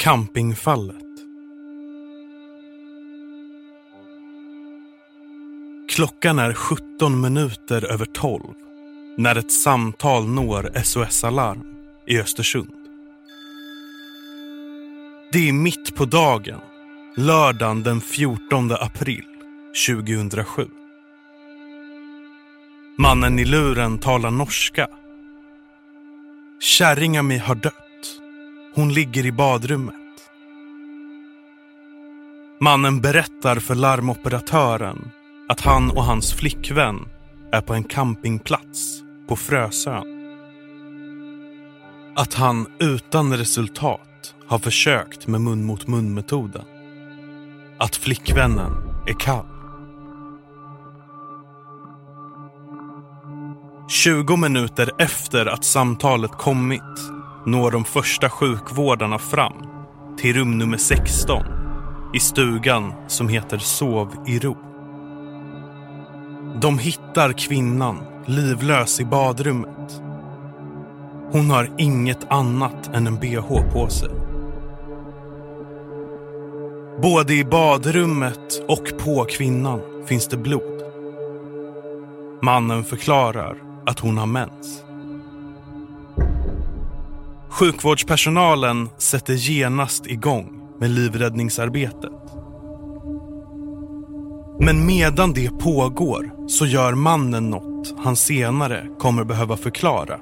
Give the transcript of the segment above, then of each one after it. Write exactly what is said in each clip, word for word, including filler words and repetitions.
Campingfallet. Klockan är sjutton minuter över tolv när ett samtal når S O S-alarm i Östersund. Det är mitt på dagen, lördagen den fjortonde april tjugohundrasju. Mannen i luren talar norska. Kärringami har dött. Hon ligger i badrummet. Mannen berättar för larmoperatören att han och hans flickvän är på en campingplats på Frösön. Att han utan resultat har försökt med mun-mot-mun-metoden. Att flickvännen är kall. tjugo minuter efter att samtalet kommit når de första sjukvårdarna fram till rum nummer sexton i stugan som heter Sov i ro. De hittar kvinnan livlös i badrummet. Hon har inget annat än en B H på sig. Både i badrummet och på kvinnan finns det blod. Mannen förklarar att hon har mens. Sjukvårdspersonalen sätter genast igång med livräddningsarbetet. Men medan det pågår så gör mannen något han senare kommer behöva förklara.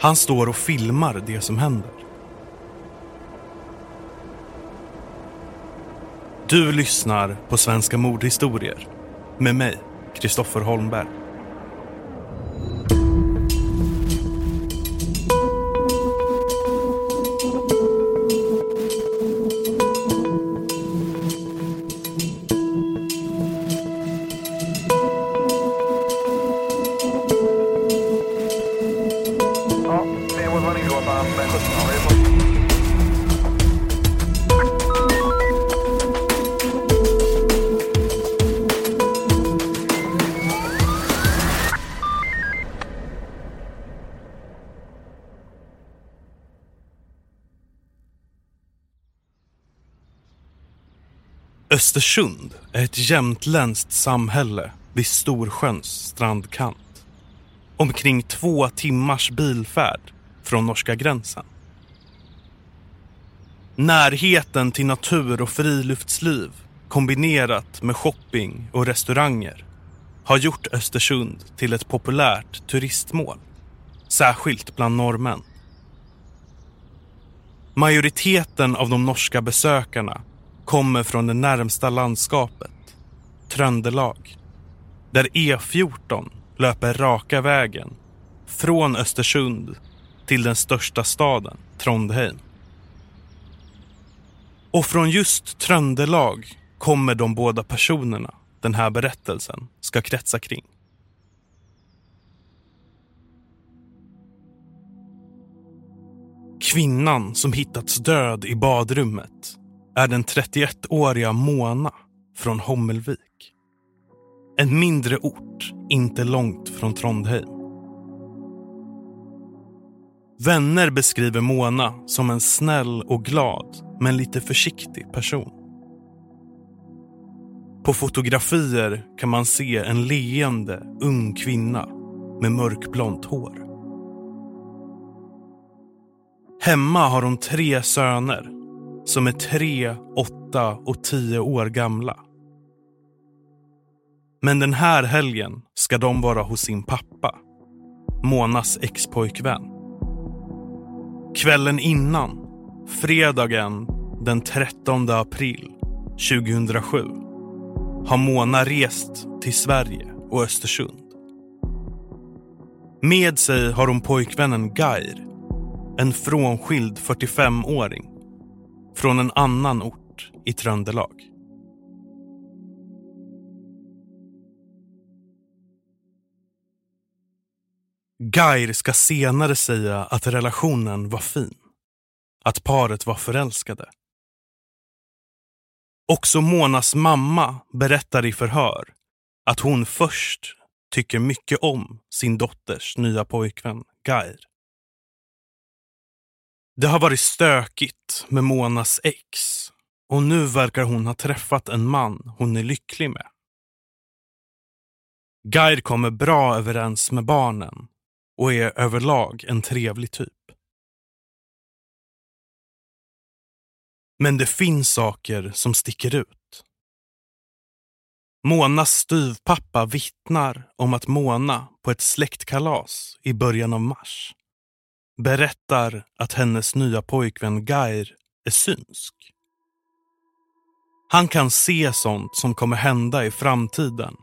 Han står och filmar det som händer. Du lyssnar på Svenska Mordhistorier med mig, Christopher Holmberg. Östersund är ett jämtländskt samhälle vid Storsjöns strandkant. Omkring två timmars bilfärd från norska gränsen. Närheten till natur och friluftsliv kombinerat med shopping och restauranger har gjort Östersund till ett populärt turistmål, särskilt bland norrmän. Majoriteten av de norska besökarna kommer från det närmsta landskapet, Trøndelag, där E fjorton löper raka vägen från Östersund till den största staden, Trondheim. Och från just Trøndelag kommer de båda personerna den här berättelsen ska kretsa kring. Kvinnan som hittats död i badrummet är den trettioettåriga Mona från Hommelvik. En mindre ort inte långt från Trondheim. Vänner beskriver Mona som en snäll och glad men lite försiktig person. På fotografier kan man se en leende ung kvinna med mörkblont hår. Hemma har de tre söner som är tre, åtta och tio år gamla. Men den här helgen ska de vara hos sin pappa, Monas ex-pojkvän. Kvällen innan, fredagen den trettonde april tjugohundrasju, har Mona rest till Sverige och Östersund. Med sig har hon pojkvännen Geir, en frånskild fyrtiofemåring. Från en annan ort i Trøndelag. Geir ska senare säga att relationen var fin. Att paret var förälskade. Också Monas mamma berättar i förhör att hon först tycker mycket om sin dotters nya pojkvän Geir. Det har varit stökigt med Monas ex och nu verkar hon ha träffat en man hon är lycklig med. Geir kommer bra överens med barnen och är överlag en trevlig typ. Men det finns saker som sticker ut. Monas styvpappa vittnar om att Mona på ett släktkalas i början av mars berättar att hennes nya pojkvän Geir är synsk. Han kan se sånt som kommer hända i framtiden.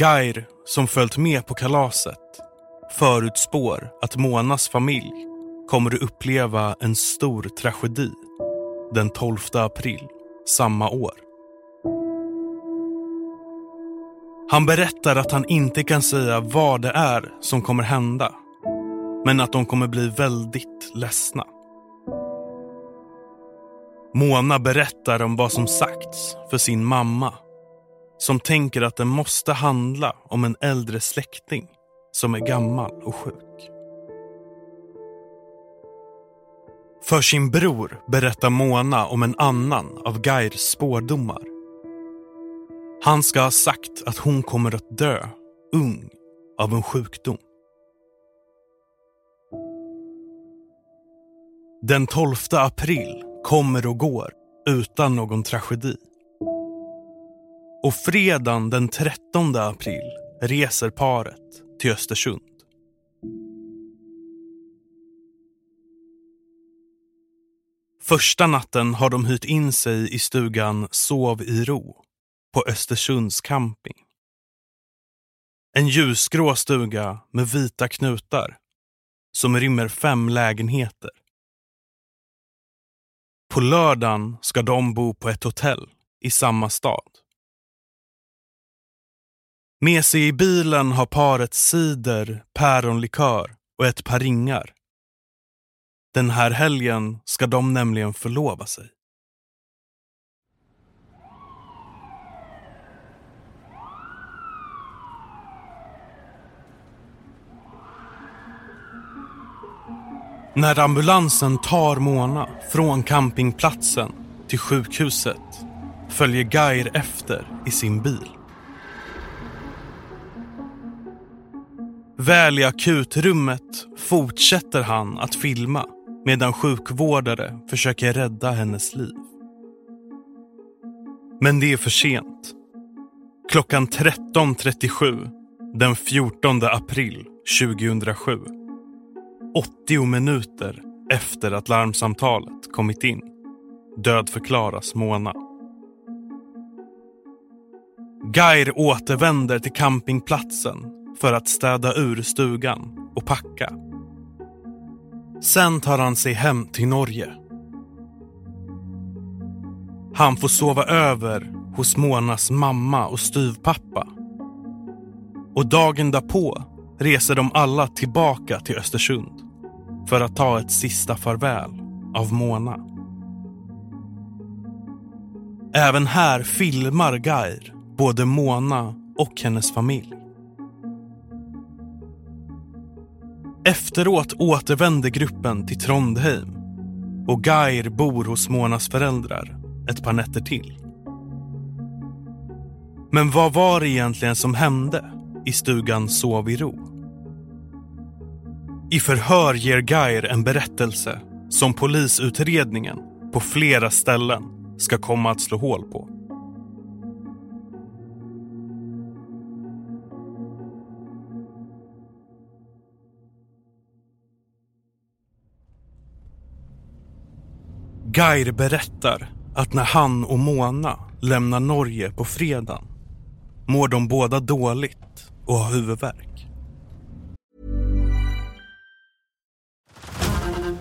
Geir, som följt med på kalaset, förutspår att Monas familj kommer att uppleva en stor tragedi den tolfte april samma år. Han berättar att han inte kan säga vad det är som kommer hända, men att de kommer bli väldigt ledsna. Mona berättar om vad som sagts för sin mamma, som tänker att det måste handla om en äldre släkting som är gammal och sjuk. För sin bror berättar Mona om en annan av Geirs spårdomar. Han ska ha sagt att hon kommer att dö, ung, av en sjukdom. Den tolfte april kommer och går utan någon tragedi. Och fredagen den trettonde april reser paret till Östersund. Första natten har de hyrt in sig i stugan Sov i ro på Östersunds camping. En ljusgrå stuga med vita knutar som rymmer fem lägenheter. På lördagen ska de bo på ett hotell i samma stad. Med sig i bilen har paret cider, päronlikör och ett par ringar. Den här helgen ska de nämligen förlova sig. När ambulansen tar Mona från campingplatsen till sjukhuset följer Geir efter i sin bil. Väl i akutrummet fortsätter han att filma medan sjukvårdare försöker rädda hennes liv. Men det är för sent. Klockan tretton trettiosju den fjortonde april tjugohundrasju. åttio minuter efter att larmsamtalet kommit in, dödförklaras Mona. Geir återvänder till campingplatsen för att städa ur stugan och packa. Sen tar han sig hem till Norge. Han får sova över hos Monas mamma och styvpappa. Och dagen därpå reser de alla tillbaka till Östersund för att ta ett sista farväl av Mona. Även här filmar Geir både Mona och hennes familj. Efteråt återvänder gruppen till Trondheim och Geir bor hos Monas föräldrar ett par nätter till. Men vad var det egentligen som hände i stugan Sov i ro? I förhör ger Geir en berättelse som polisutredningen på flera ställen ska komma att slå hål på. Geir berättar att när han och Mona lämnar Norge på fredagen mår de båda dåligt och har huvudvärk.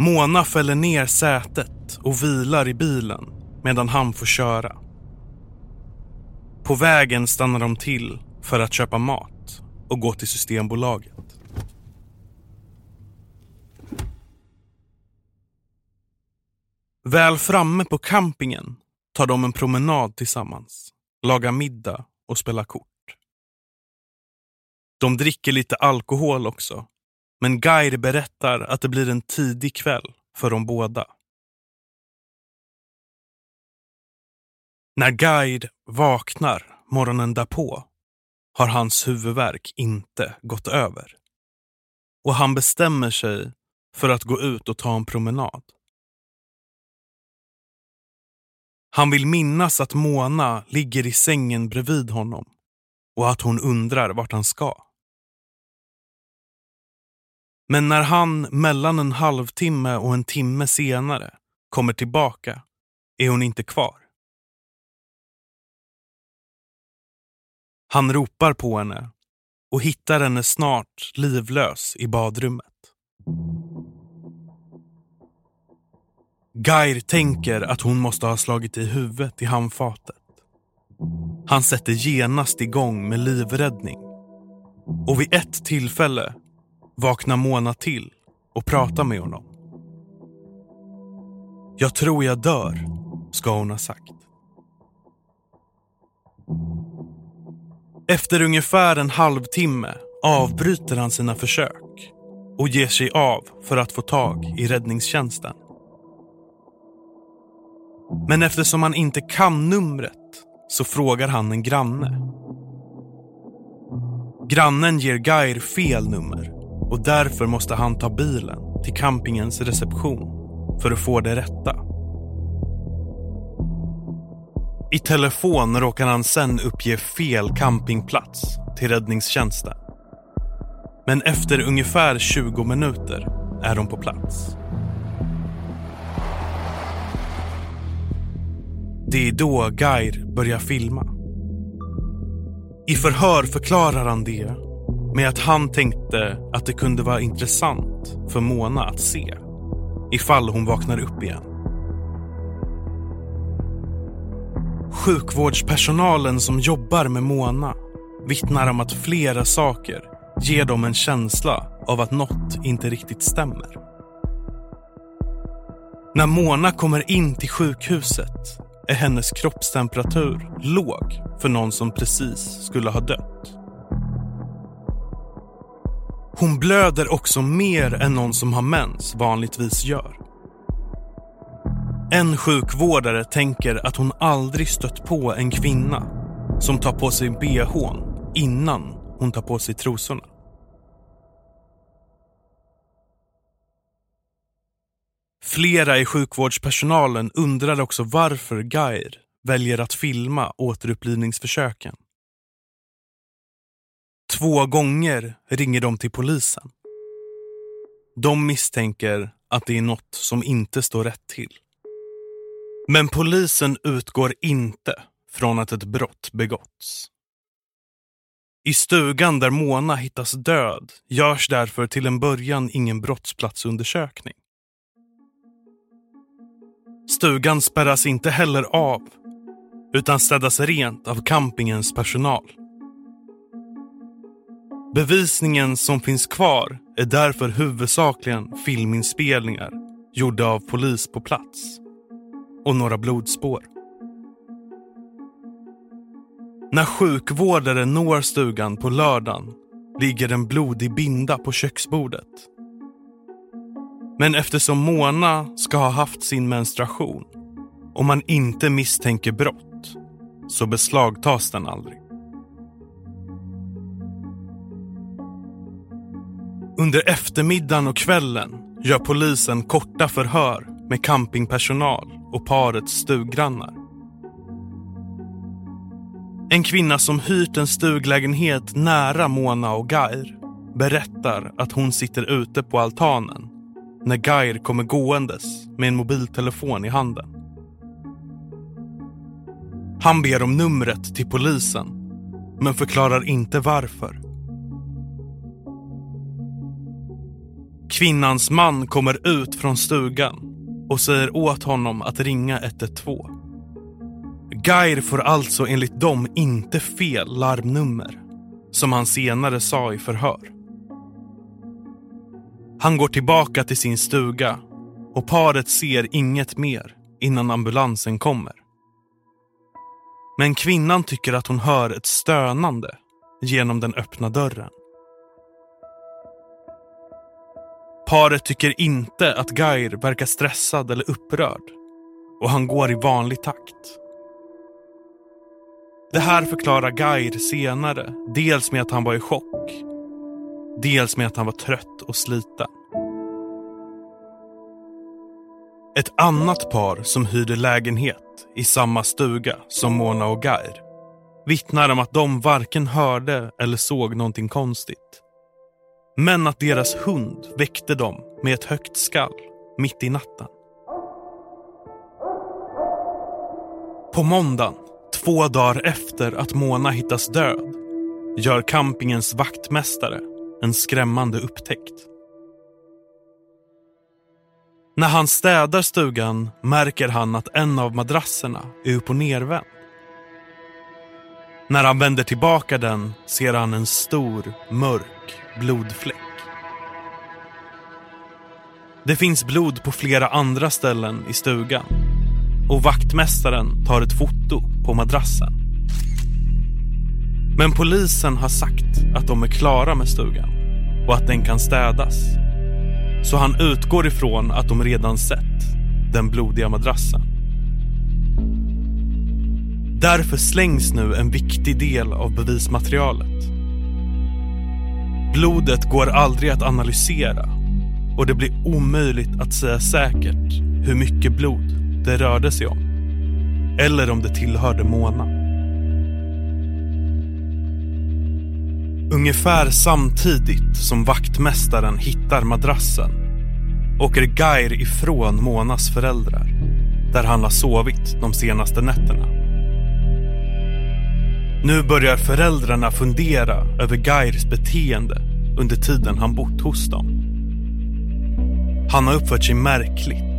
Mona fäller ner sätet och vilar i bilen medan han får köra. På vägen stannar de till för att köpa mat och gå till Systembolaget. Väl framme på campingen tar de en promenad tillsammans, lagar middag och spelar kort. De dricker lite alkohol också, men Geir berättar att det blir en tidig kväll för de båda. När Geir vaknar morgonen därpå har hans huvudvärk inte gått över. Och han bestämmer sig för att gå ut och ta en promenad. Han vill minnas att Mona ligger i sängen bredvid honom och att hon undrar vart han ska. Men när han mellan en halvtimme och en timme senare kommer tillbaka är hon inte kvar. Han ropar på henne och hittar henne snart livlös i badrummet. Geir tänker att hon måste ha slagit i huvudet i handfatet. Han sätter genast igång med livräddning. Och vid ett tillfälle vaknar Mona till och pratar med honom. Jag tror jag dör, ska hon ha sagt. Efter ungefär en halvtimme avbryter han sina försök och ger sig av för att få tag i räddningstjänsten. Men eftersom han inte kan numret så frågar han en granne. Grannen ger Geir fel nummer och därför måste han ta bilen till campingens reception för att få det rätta. I telefon råkar han sen uppge fel campingplats till räddningstjänsten. Men efter ungefär tjugo minuter är de på plats. Det är då Geir börjar filma. I förhör förklarar han det med att han tänkte att det kunde vara intressant för Mona att se ifall hon vaknar upp igen. Sjukvårdspersonalen som jobbar med Mona vittnar om att flera saker ger dem en känsla av att något inte riktigt stämmer. När Mona kommer in till sjukhuset är hennes kroppstemperatur låg för någon som precis skulle ha dött. Hon blöder också mer än någon som har mens vanligtvis gör. En sjukvårdare tänker att hon aldrig stött på en kvinna som tar på sig B H:n innan hon tar på sig trosorna. Flera i sjukvårdspersonalen undrar också varför Geir väljer att filma återupplivningsförsöken. Två gånger ringer de till polisen. De misstänker att det är något som inte står rätt till. Men polisen utgår inte från att ett brott begåtts. I stugan där Mona hittas död görs därför till en början ingen brottsplatsundersökning. Stugan spärras inte heller av utan städas rent av campingens personal. Bevisningen som finns kvar är därför huvudsakligen filminspelningar gjorda av polis på plats. Och några blodspår. När sjukvårdare når stugan på lördagen ligger en blodig binda på köksbordet. Men eftersom Mona ska ha haft sin menstruation och man inte misstänker brott så beslagtas den aldrig. Under eftermiddagen och kvällen gör polisen korta förhör med campingpersonal och parets stuggrannar. En kvinna som hyrt en stuglägenhet nära Mona och Geir berättar att hon sitter ute på altanen när Geir kommer gåendes med en mobiltelefon i handen. Han ber om numret till polisen men förklarar inte varför. Kvinnans man kommer ut från stugan och säger åt honom att ringa ett ett två. Geir får alltså enligt dem inte fel larmnummer, som han senare sa i förhör. Han går tillbaka till sin stuga och paret ser inget mer innan ambulansen kommer. Men kvinnan tycker att hon hör ett stönande genom den öppna dörren. Paret tycker inte att Geir verkar stressad eller upprörd, och han går i vanlig takt. Det här förklarar Geir senare, dels med att han var i chock, dels med att han var trött och sliten. Ett annat par som hyrde lägenhet i samma stuga som Mona och Geir vittnar om att de varken hörde eller såg någonting konstigt, men att deras hund väckte dem med ett högt skall mitt i natten. På måndagen, två dagar efter att Mona hittas död, gör campingens vaktmästare en skrämmande upptäckt. När han städar stugan märker han att en av madrasserna är upp och nervänd. När han vänder tillbaka den ser han en stor, mörk blodfläck. Det finns blod på flera andra ställen i stugan, och vaktmästaren tar ett foto på madrassen. Men polisen har sagt att de är klara med stugan och att den kan städas, så han utgår ifrån att de redan sett den blodiga madrassen. Därför slängs nu en viktig del av bevismaterialet. Blodet går aldrig att analysera, och det blir omöjligt att säga säkert hur mycket blod det rörde sig om, eller om det tillhörde Mona. Ungefär samtidigt som vaktmästaren hittar madrassen åker Geir ifrån Monas föräldrar, där han har sovit de senaste nätterna. Nu börjar föräldrarna fundera över Geirs beteende under tiden han bott hos dem. Han har uppfört sig märkligt.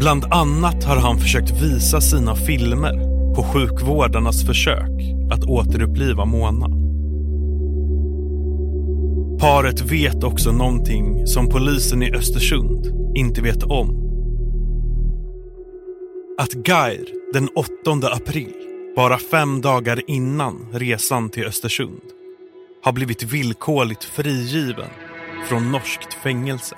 Bland annat har han försökt visa sina filmer på sjukvårdarnas försök att återuppliva Mona. Paret vet också någonting som polisen i Östersund inte vet om. Att Geir den åttonde april, bara fem dagar innan resan till Östersund, har blivit villkorligt frigiven från norskt fängelse.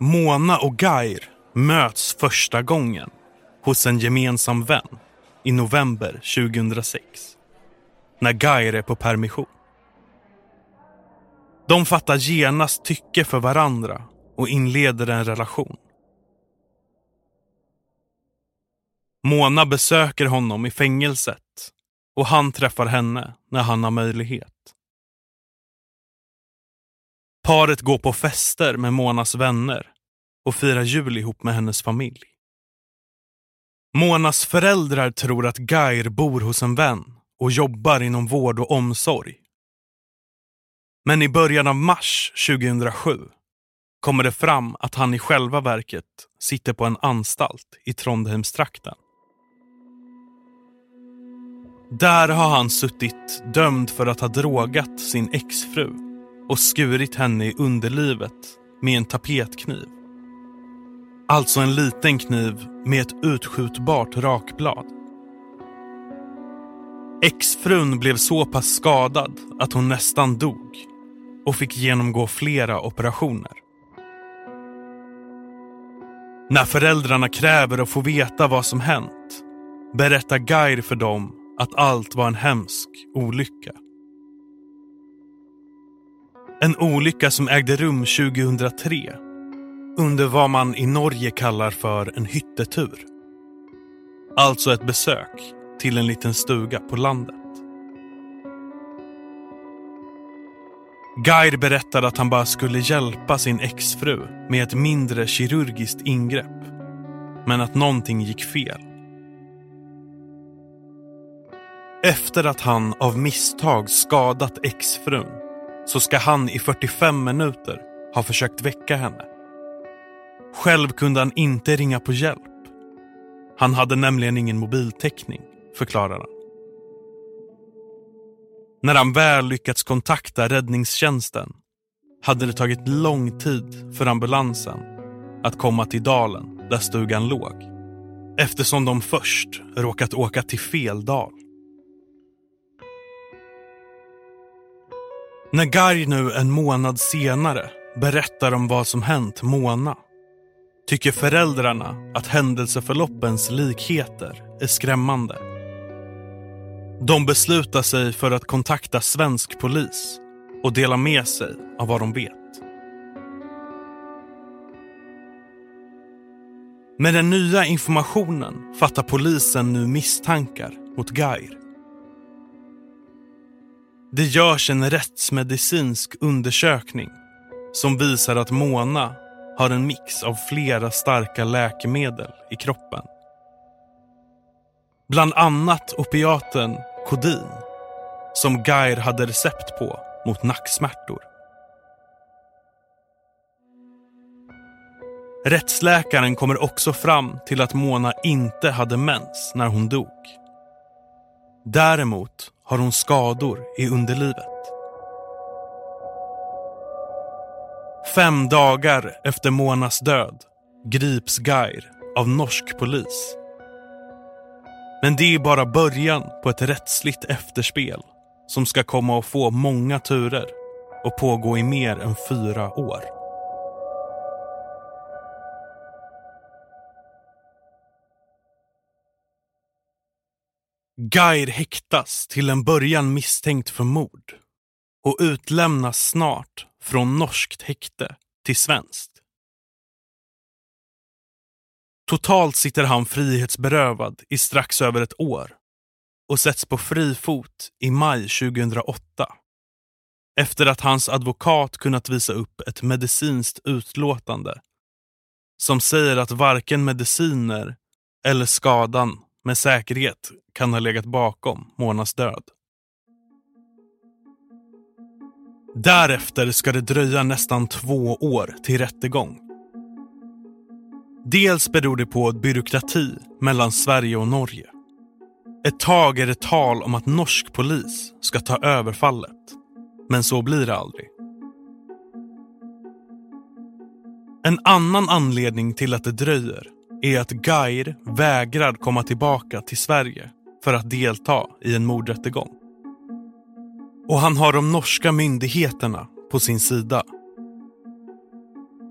Mona och Geir möts första gången hos en gemensam vän i november tjugohundrasex, när Geir är på permission. De fattar genast tycke för varandra och inleder en relation. Mona besöker honom i fängelset, och han träffar henne när han har möjlighet. Paret går på fester med Monas vänner och firar jul ihop med hennes familj. Monas föräldrar tror att Geir bor hos en vän och jobbar inom vård och omsorg. Men i början av mars tjugohundrasju kommer det fram att han i själva verket sitter på en anstalt i Trondheimstrakten. Där har han suttit dömd för att ha drogat sin exfru och skurit henne i underlivet med en tapetkniv. Alltså en liten kniv med ett utskjutbart rakblad. Exfrun blev så pass skadad att hon nästan dog och fick genomgå flera operationer. När föräldrarna kräver att få veta vad som hänt berättar Geir för dem att allt var en hemsk olycka. En olycka som ägde rum tjugohundratre under vad man i Norge kallar för en hyttetur. Alltså ett besök till en liten stuga på landet. Geir berättade att han bara skulle hjälpa sin exfru med ett mindre kirurgiskt ingrepp men att någonting gick fel. Efter att han av misstag skadat exfrun så ska han i fyrtiofem minuter ha försökt väcka henne. Själv kunde han inte ringa på hjälp. Han hade nämligen ingen mobiltäckning, förklarar han. När han väl lyckats kontakta räddningstjänsten hade det tagit lång tid för ambulansen att komma till dalen där stugan låg, eftersom de först råkat åka till fel dal. När Geir nu en månad senare berättar om vad som hänt Mona tycker föräldrarna att händelseförloppens likheter är skrämmande. De beslutar sig för att kontakta svensk polis och dela med sig av vad de vet. Med den nya informationen fattar polisen nu misstankar mot Geir. Det görs en rättsmedicinsk undersökning som visar att Mona har en mix av flera starka läkemedel i kroppen. Bland annat opiaten Codin, som Geir hade recept på mot nacksmärtor. Rättsläkaren kommer också fram till att Mona inte hade mens när hon dog. Däremot har hon skador i underlivet. Fem dagar efter Monas död grips Geir av norsk polis. Men det är bara början på ett rättsligt efterspel som ska komma att få många turer och pågå i mer än fyra år. Geir häktas till en början misstänkt för mord och utlämnas snart från norskt häkte till svenskt. Totalt sitter han frihetsberövad i strax över ett år och sätts på fri fot i maj tjugohundraåtta efter att hans advokat kunnat visa upp ett medicinskt utlåtande som säger att varken mediciner eller skadan med säkerhet kan ha legat bakom Monas död. Därefter ska det dröja nästan två år till rättegång. Dels beror det på byråkrati mellan Sverige och Norge. Ett tag är det tal om att norsk polis ska ta över fallet, men så blir det aldrig. En annan anledning till att det dröjer är att Geir vägrar komma tillbaka till Sverige för att delta i en mordrättegång. Och han har de norska myndigheterna på sin sida.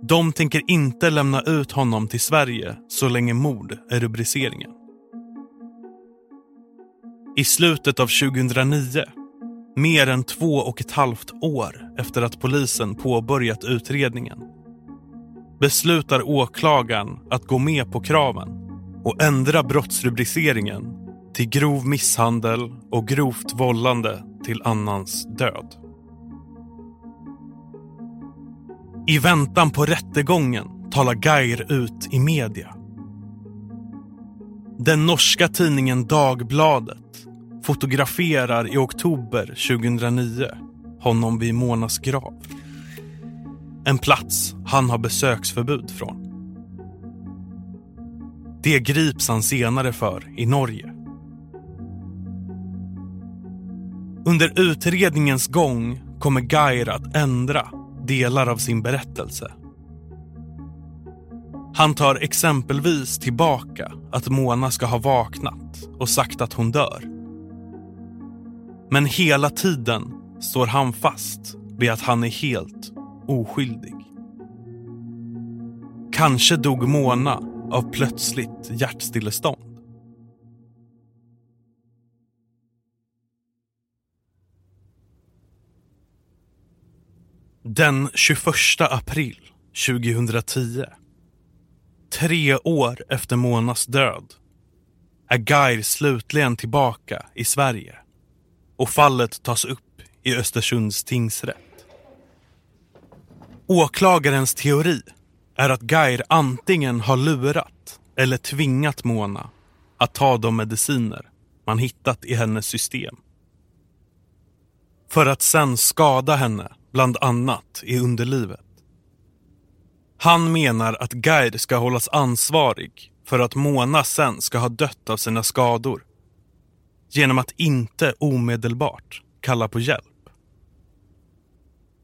De tänker inte lämna ut honom till Sverige så länge mord är rubriceringen. I slutet av tjugohundranio, mer än två och ett halvt år efter att polisen påbörjat utredningen, beslutar åklagaren att gå med på kraven och ändra brottsrubriceringen till grov misshandel och grovt vållande till annans död. I väntan på rättegången talar Geir ut i media. Den norska tidningen Dagbladet fotograferar i oktober tjugohundranio honom vid Monas grav. En plats han har besöksförbud från. Det grips han senare för i Norge. Under utredningens gång kommer Geir att ändra delar av sin berättelse. Han tar exempelvis tillbaka att Mona ska ha vaknat och sagt att hon dör. Men hela tiden står han fast vid att han är helt oskyldig. Kanske dog Mona av plötsligt hjärtstillestånd. Den tjugoförsta april tjugohundratio, tre år efter Monas död, är Geir slutligen tillbaka i Sverige och fallet tas upp i Östersunds tingsrätt. Åklagarens teori är att Geir antingen har lurat eller tvingat Mona att ta de mediciner man hittat i hennes system. För att sen skada henne bland annat i underlivet. Han menar att Geir ska hållas ansvarig för att Mona sen ska ha dött av sina skador genom att inte omedelbart kalla på hjälp.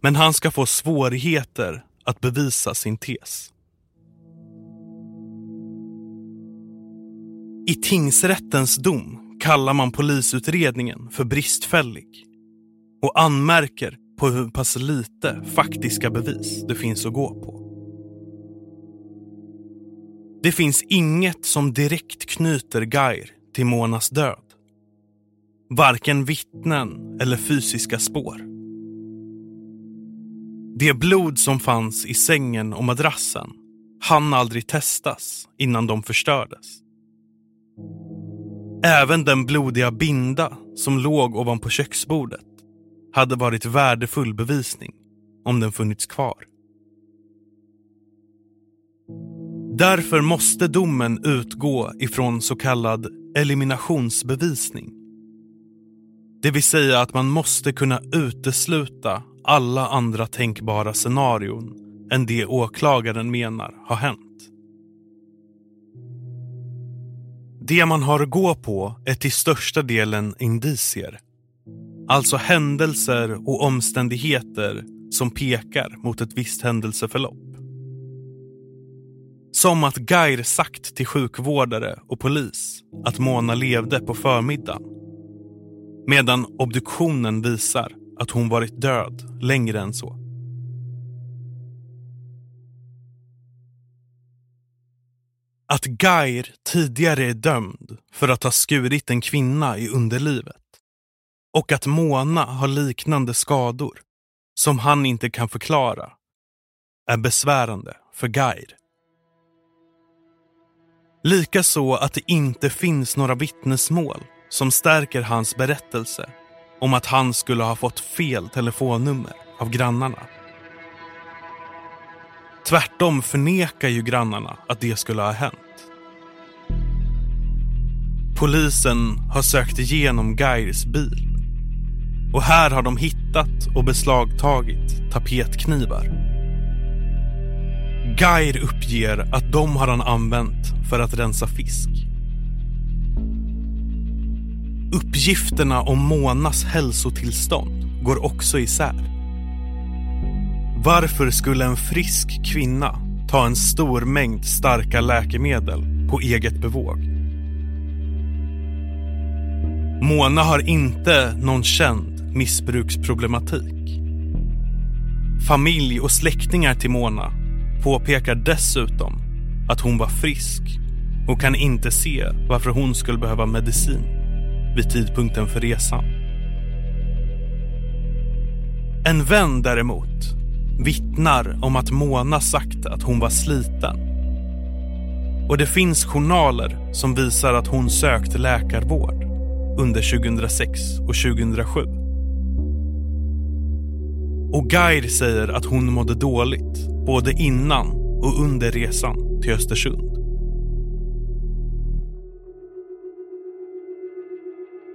Men han ska få svårigheter att bevisa sin tes. I tingsrättens dom kallar man polisutredningen för bristfällig och anmärker på hur pass lite faktiska bevis det finns att gå på. Det finns inget som direkt knyter Geir till Monas död. Varken vittnen eller fysiska spår. Det blod som fanns i sängen och madrassen hann aldrig testas innan de förstördes. Även den blodiga binda som låg ovanpå köksbordet hade varit värdefull bevisning om den funnits kvar. Därför måste domen utgå ifrån så kallad eliminationsbevisning. Det vill säga att man måste kunna utesluta alla andra tänkbara scenarion än det åklagaren menar har hänt. Det man har att gå på är till största delen indicier. Alltså händelser och omständigheter som pekar mot ett visst händelseförlopp. Som att Geir sagt till sjukvårdare och polis att Mona levde på förmiddagen. Medan obduktionen visar att hon varit död längre än så. Att Geir tidigare är dömd för att ha skurit en kvinna i underlivet. Och att Mona har liknande skador som han inte kan förklara är besvärande för Geir. Likaså att det inte finns några vittnesmål som stärker hans berättelse om att han skulle ha fått fel telefonnummer av grannarna. Tvärtom förnekar ju grannarna att det skulle ha hänt. Polisen har sökt igenom Geirs bil. Och här har de hittat och beslagtagit tapetknivar. Geir uppger att de har han använt för att rensa fisk. Uppgifterna om Monas hälsotillstånd går också isär. Varför skulle en frisk kvinna ta en stor mängd starka läkemedel på eget bevåg? Mona har inte någon känd missbruksproblematik. Familj och släktingar till Mona påpekar dessutom att hon var frisk och kan inte se varför hon skulle behöva medicin vid tidpunkten för resan. En vän däremot vittnar om att Mona sagt att hon var sliten. Och det finns journaler som visar att hon sökt läkarvård under tjugohundrasex och tjugohundrasju. Och Geir säger att hon mådde dåligt både innan och under resan till Östersund.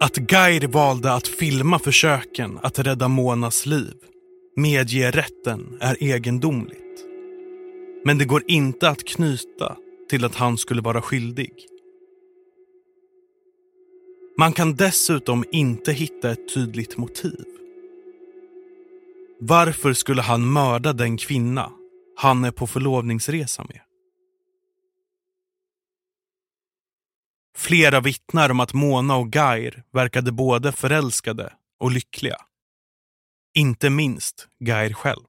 Att Geir valde att filma försöken att rädda Monas liv medge rätten är egendomligt. Men det går inte att knyta till att han skulle vara skyldig. Man kan dessutom inte hitta ett tydligt motiv. Varför skulle han mörda den kvinna han är på förlovningsresa med? Flera vittnar om att Mona och Geir verkade både förälskade och lyckliga. Inte minst Geir själv.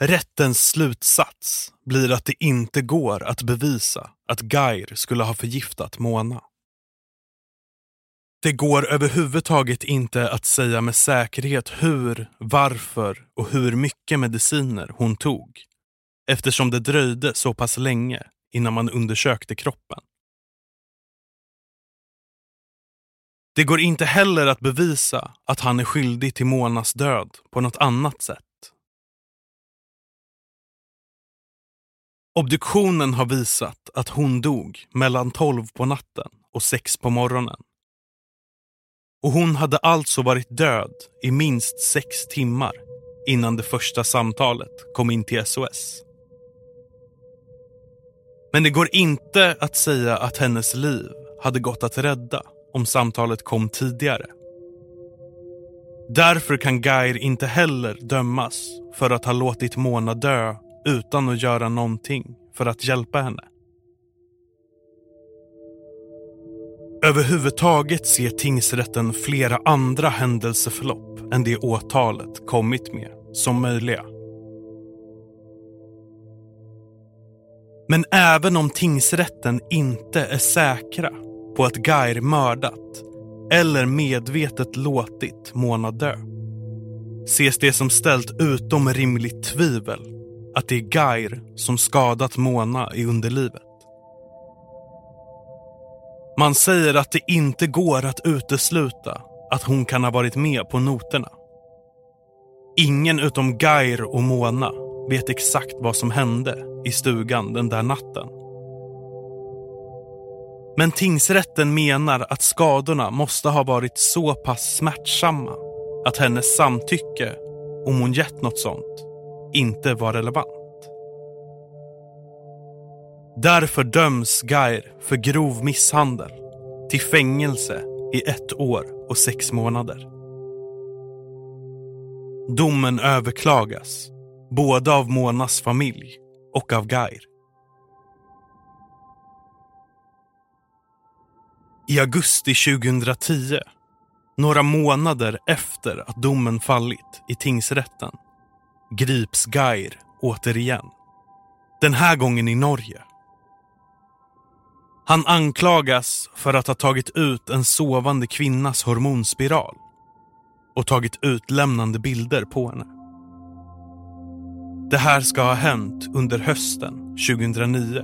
Rättens slutsats blir att det inte går att bevisa att Geir skulle ha förgiftat Mona. Det går överhuvudtaget inte att säga med säkerhet hur, varför och hur mycket mediciner hon tog, eftersom det dröjde så pass länge innan man undersökte kroppen. Det går inte heller att bevisa att han är skyldig till Monas död på något annat sätt. Obduktionen har visat att hon dog mellan tolv på natten och sex på morgonen. Och hon hade alltså varit död i minst sex timmar innan det första samtalet kom in till S O S. Men det går inte att säga att hennes liv hade gått att rädda om samtalet kom tidigare. Därför kan Geir inte heller dömas för att ha låtit Mona dö utan att göra någonting för att hjälpa henne. Överhuvudtaget ser tingsrätten flera andra händelseförlopp än det åtalet kommit med som möjliga. Men även om tingsrätten inte är säkra på att Geir mördat eller medvetet låtit Mona dö, ses det som ställt utom rimligt tvivel att det är Geir som skadat Mona i underlivet. Man säger att det inte går att utesluta att hon kan ha varit med på noterna. Ingen utom Geir och Mona vet exakt vad som hände i stugan den där natten. Men tingsrätten menar att skadorna måste ha varit så pass smärtsamma att hennes samtycke, om hon gett något sånt, inte var relevant. Därför döms Geir för grov misshandel till fängelse i ett år och sex månader. Domen överklagas, både av Monas familj och av Geir. I augusti tjugohundratio, några månader efter att domen fallit i tingsrätten, grips Geir återigen. Den här gången i Norge. Han anklagas för att ha tagit ut en sovande kvinnas hormonspiral och tagit utlämnande bilder på henne. Det här ska ha hänt under hösten tjugohundranio,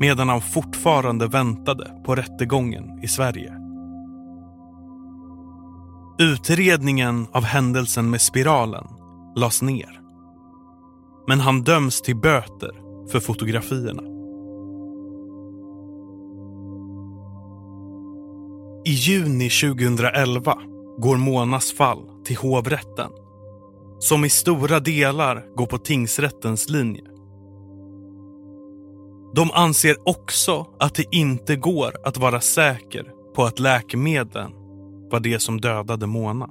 medan han fortfarande väntade på rättegången i Sverige. Utredningen av händelsen med spiralen lades ner, men han döms till böter för fotografierna. I juni tjugohundraelva går Monas fall till hovrätten, som i stora delar går på tingsrättens linje. De anser också att det inte går att vara säker på att läkemedlen var det som dödade Mona.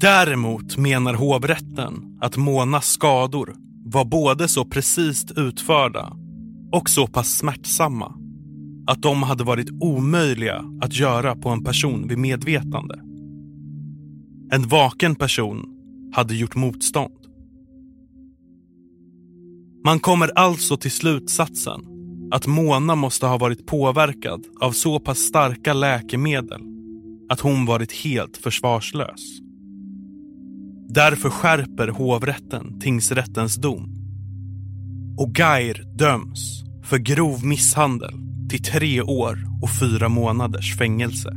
Däremot menar hovrätten att Monas skador var både så precis utförda och så pass smärtsamma att de hade varit omöjliga att göra på en person vid medvetande. En vaken person hade gjort motstånd. Man kommer alltså till slutsatsen att Mona måste ha varit påverkad av så pass starka läkemedel att hon varit helt försvarslös. Därför skärper hovrätten tingsrättens dom. Och Geir döms för grov misshandel till tre år och fyra månaders fängelse.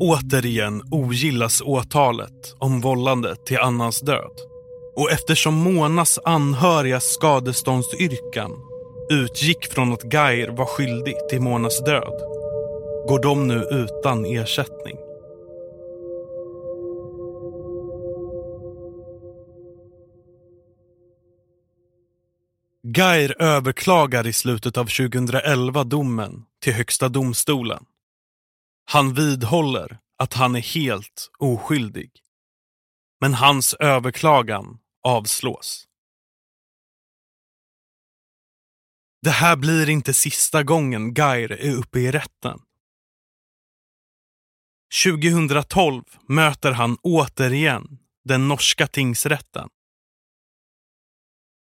Återigen ogillas åtalet om vållande till annans död. Och eftersom Monas anhöriga skadeståndsyrkan utgick från att Geir var skyldig till Monas död, går de nu utan ersättning. Geir överklagar i slutet av tjugohundraelva domen till högsta domstolen. Han vidhåller att han är helt oskyldig. Men hans överklagan avslås. Det här blir inte sista gången Geir är uppe i rätten. tjugohundratolv möter han återigen den norska tingsrätten.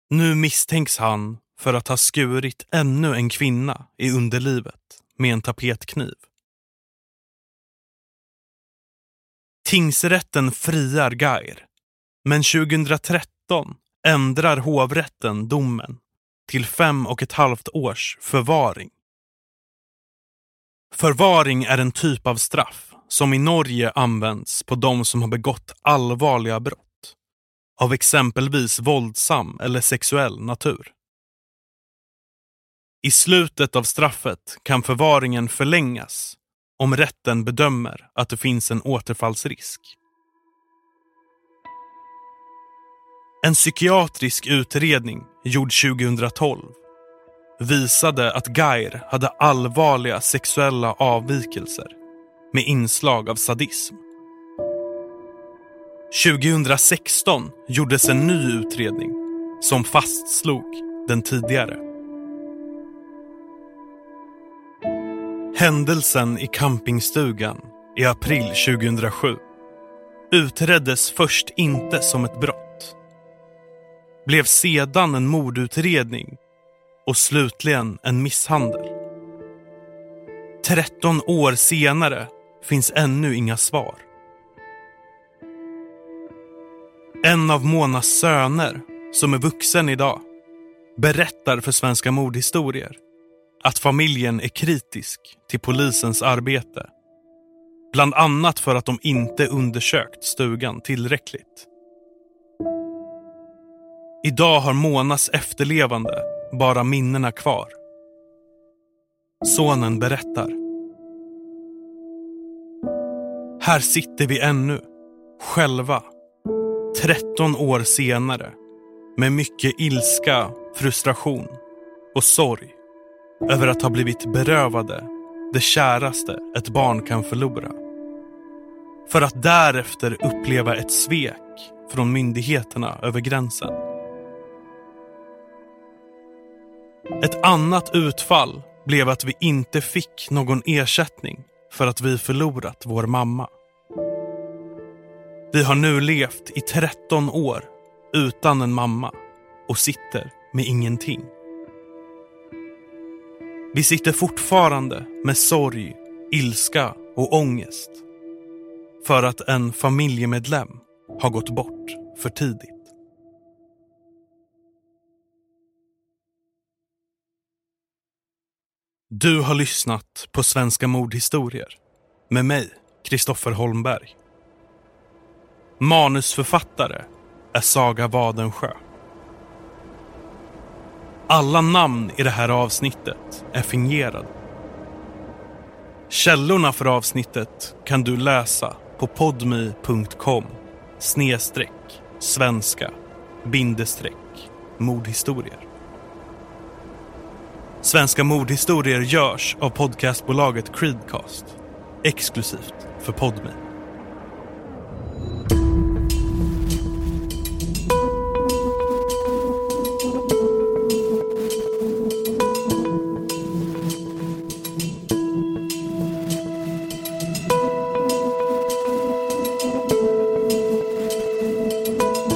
Nu misstänks han för att ha skurit ännu en kvinna i underlivet med en tapetkniv. Tingsrätten friar Geir, men tjugohundratretton ändrar hovrätten domen till fem och ett halvt års förvaring. Förvaring är en typ av straff som i Norge används på de som har begått allvarliga brott, av exempelvis våldsam eller sexuell natur. I slutet av straffet kan förvaringen förlängas om rätten bedömer att det finns en återfallsrisk. En psykiatrisk utredning gjord tjugohundratolv visade att Geir hade allvarliga sexuella avvikelser med inslag av sadism. tjugohundrasexton gjordes en ny utredning som fastslog den tidigare. Händelsen i campingstugan i april tjugohundrasju utreddes först inte som ett brott, blev sedan en mordutredning och slutligen en misshandel. tretton år senare finns ännu inga svar. En av Monas söner, som är vuxen idag, berättar för Svenska Mordhistorier att familjen är kritisk till polisens arbete. Bland annat för att de inte undersökt stugan tillräckligt. Idag har Monas efterlevande bara minnena kvar. Sonen berättar: "Här sitter vi ännu, själva. tretton år senare, med mycket ilska, frustration och sorg över att ha blivit berövade det käraste ett barn kan förlora. För att därefter uppleva ett svek från myndigheterna över gränsen." Ett annat utfall blev att vi inte fick någon ersättning för att vi förlorat vår mamma. Vi har nu levt i tretton år utan en mamma och sitter med ingenting. Vi sitter fortfarande med sorg, ilska och ångest för att en familjemedlem har gått bort för tidigt. Du har lyssnat på Svenska Mordhistorier med mig, Christopher Holmberg. Manusförfattare är Saga Wadensjö. Alla namn i det här avsnittet är fingerade. Källorna för avsnittet kan du läsa på podmi.com snedstreck svenska bindestreck mordhistorier. Svenska Mordhistorier görs av podcastbolaget Creedcast, exklusivt för Podmi.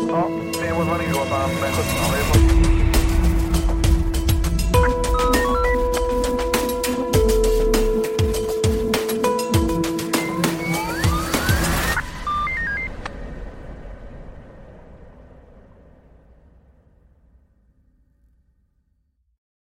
Ja, det var vad ni gråter om sjutton.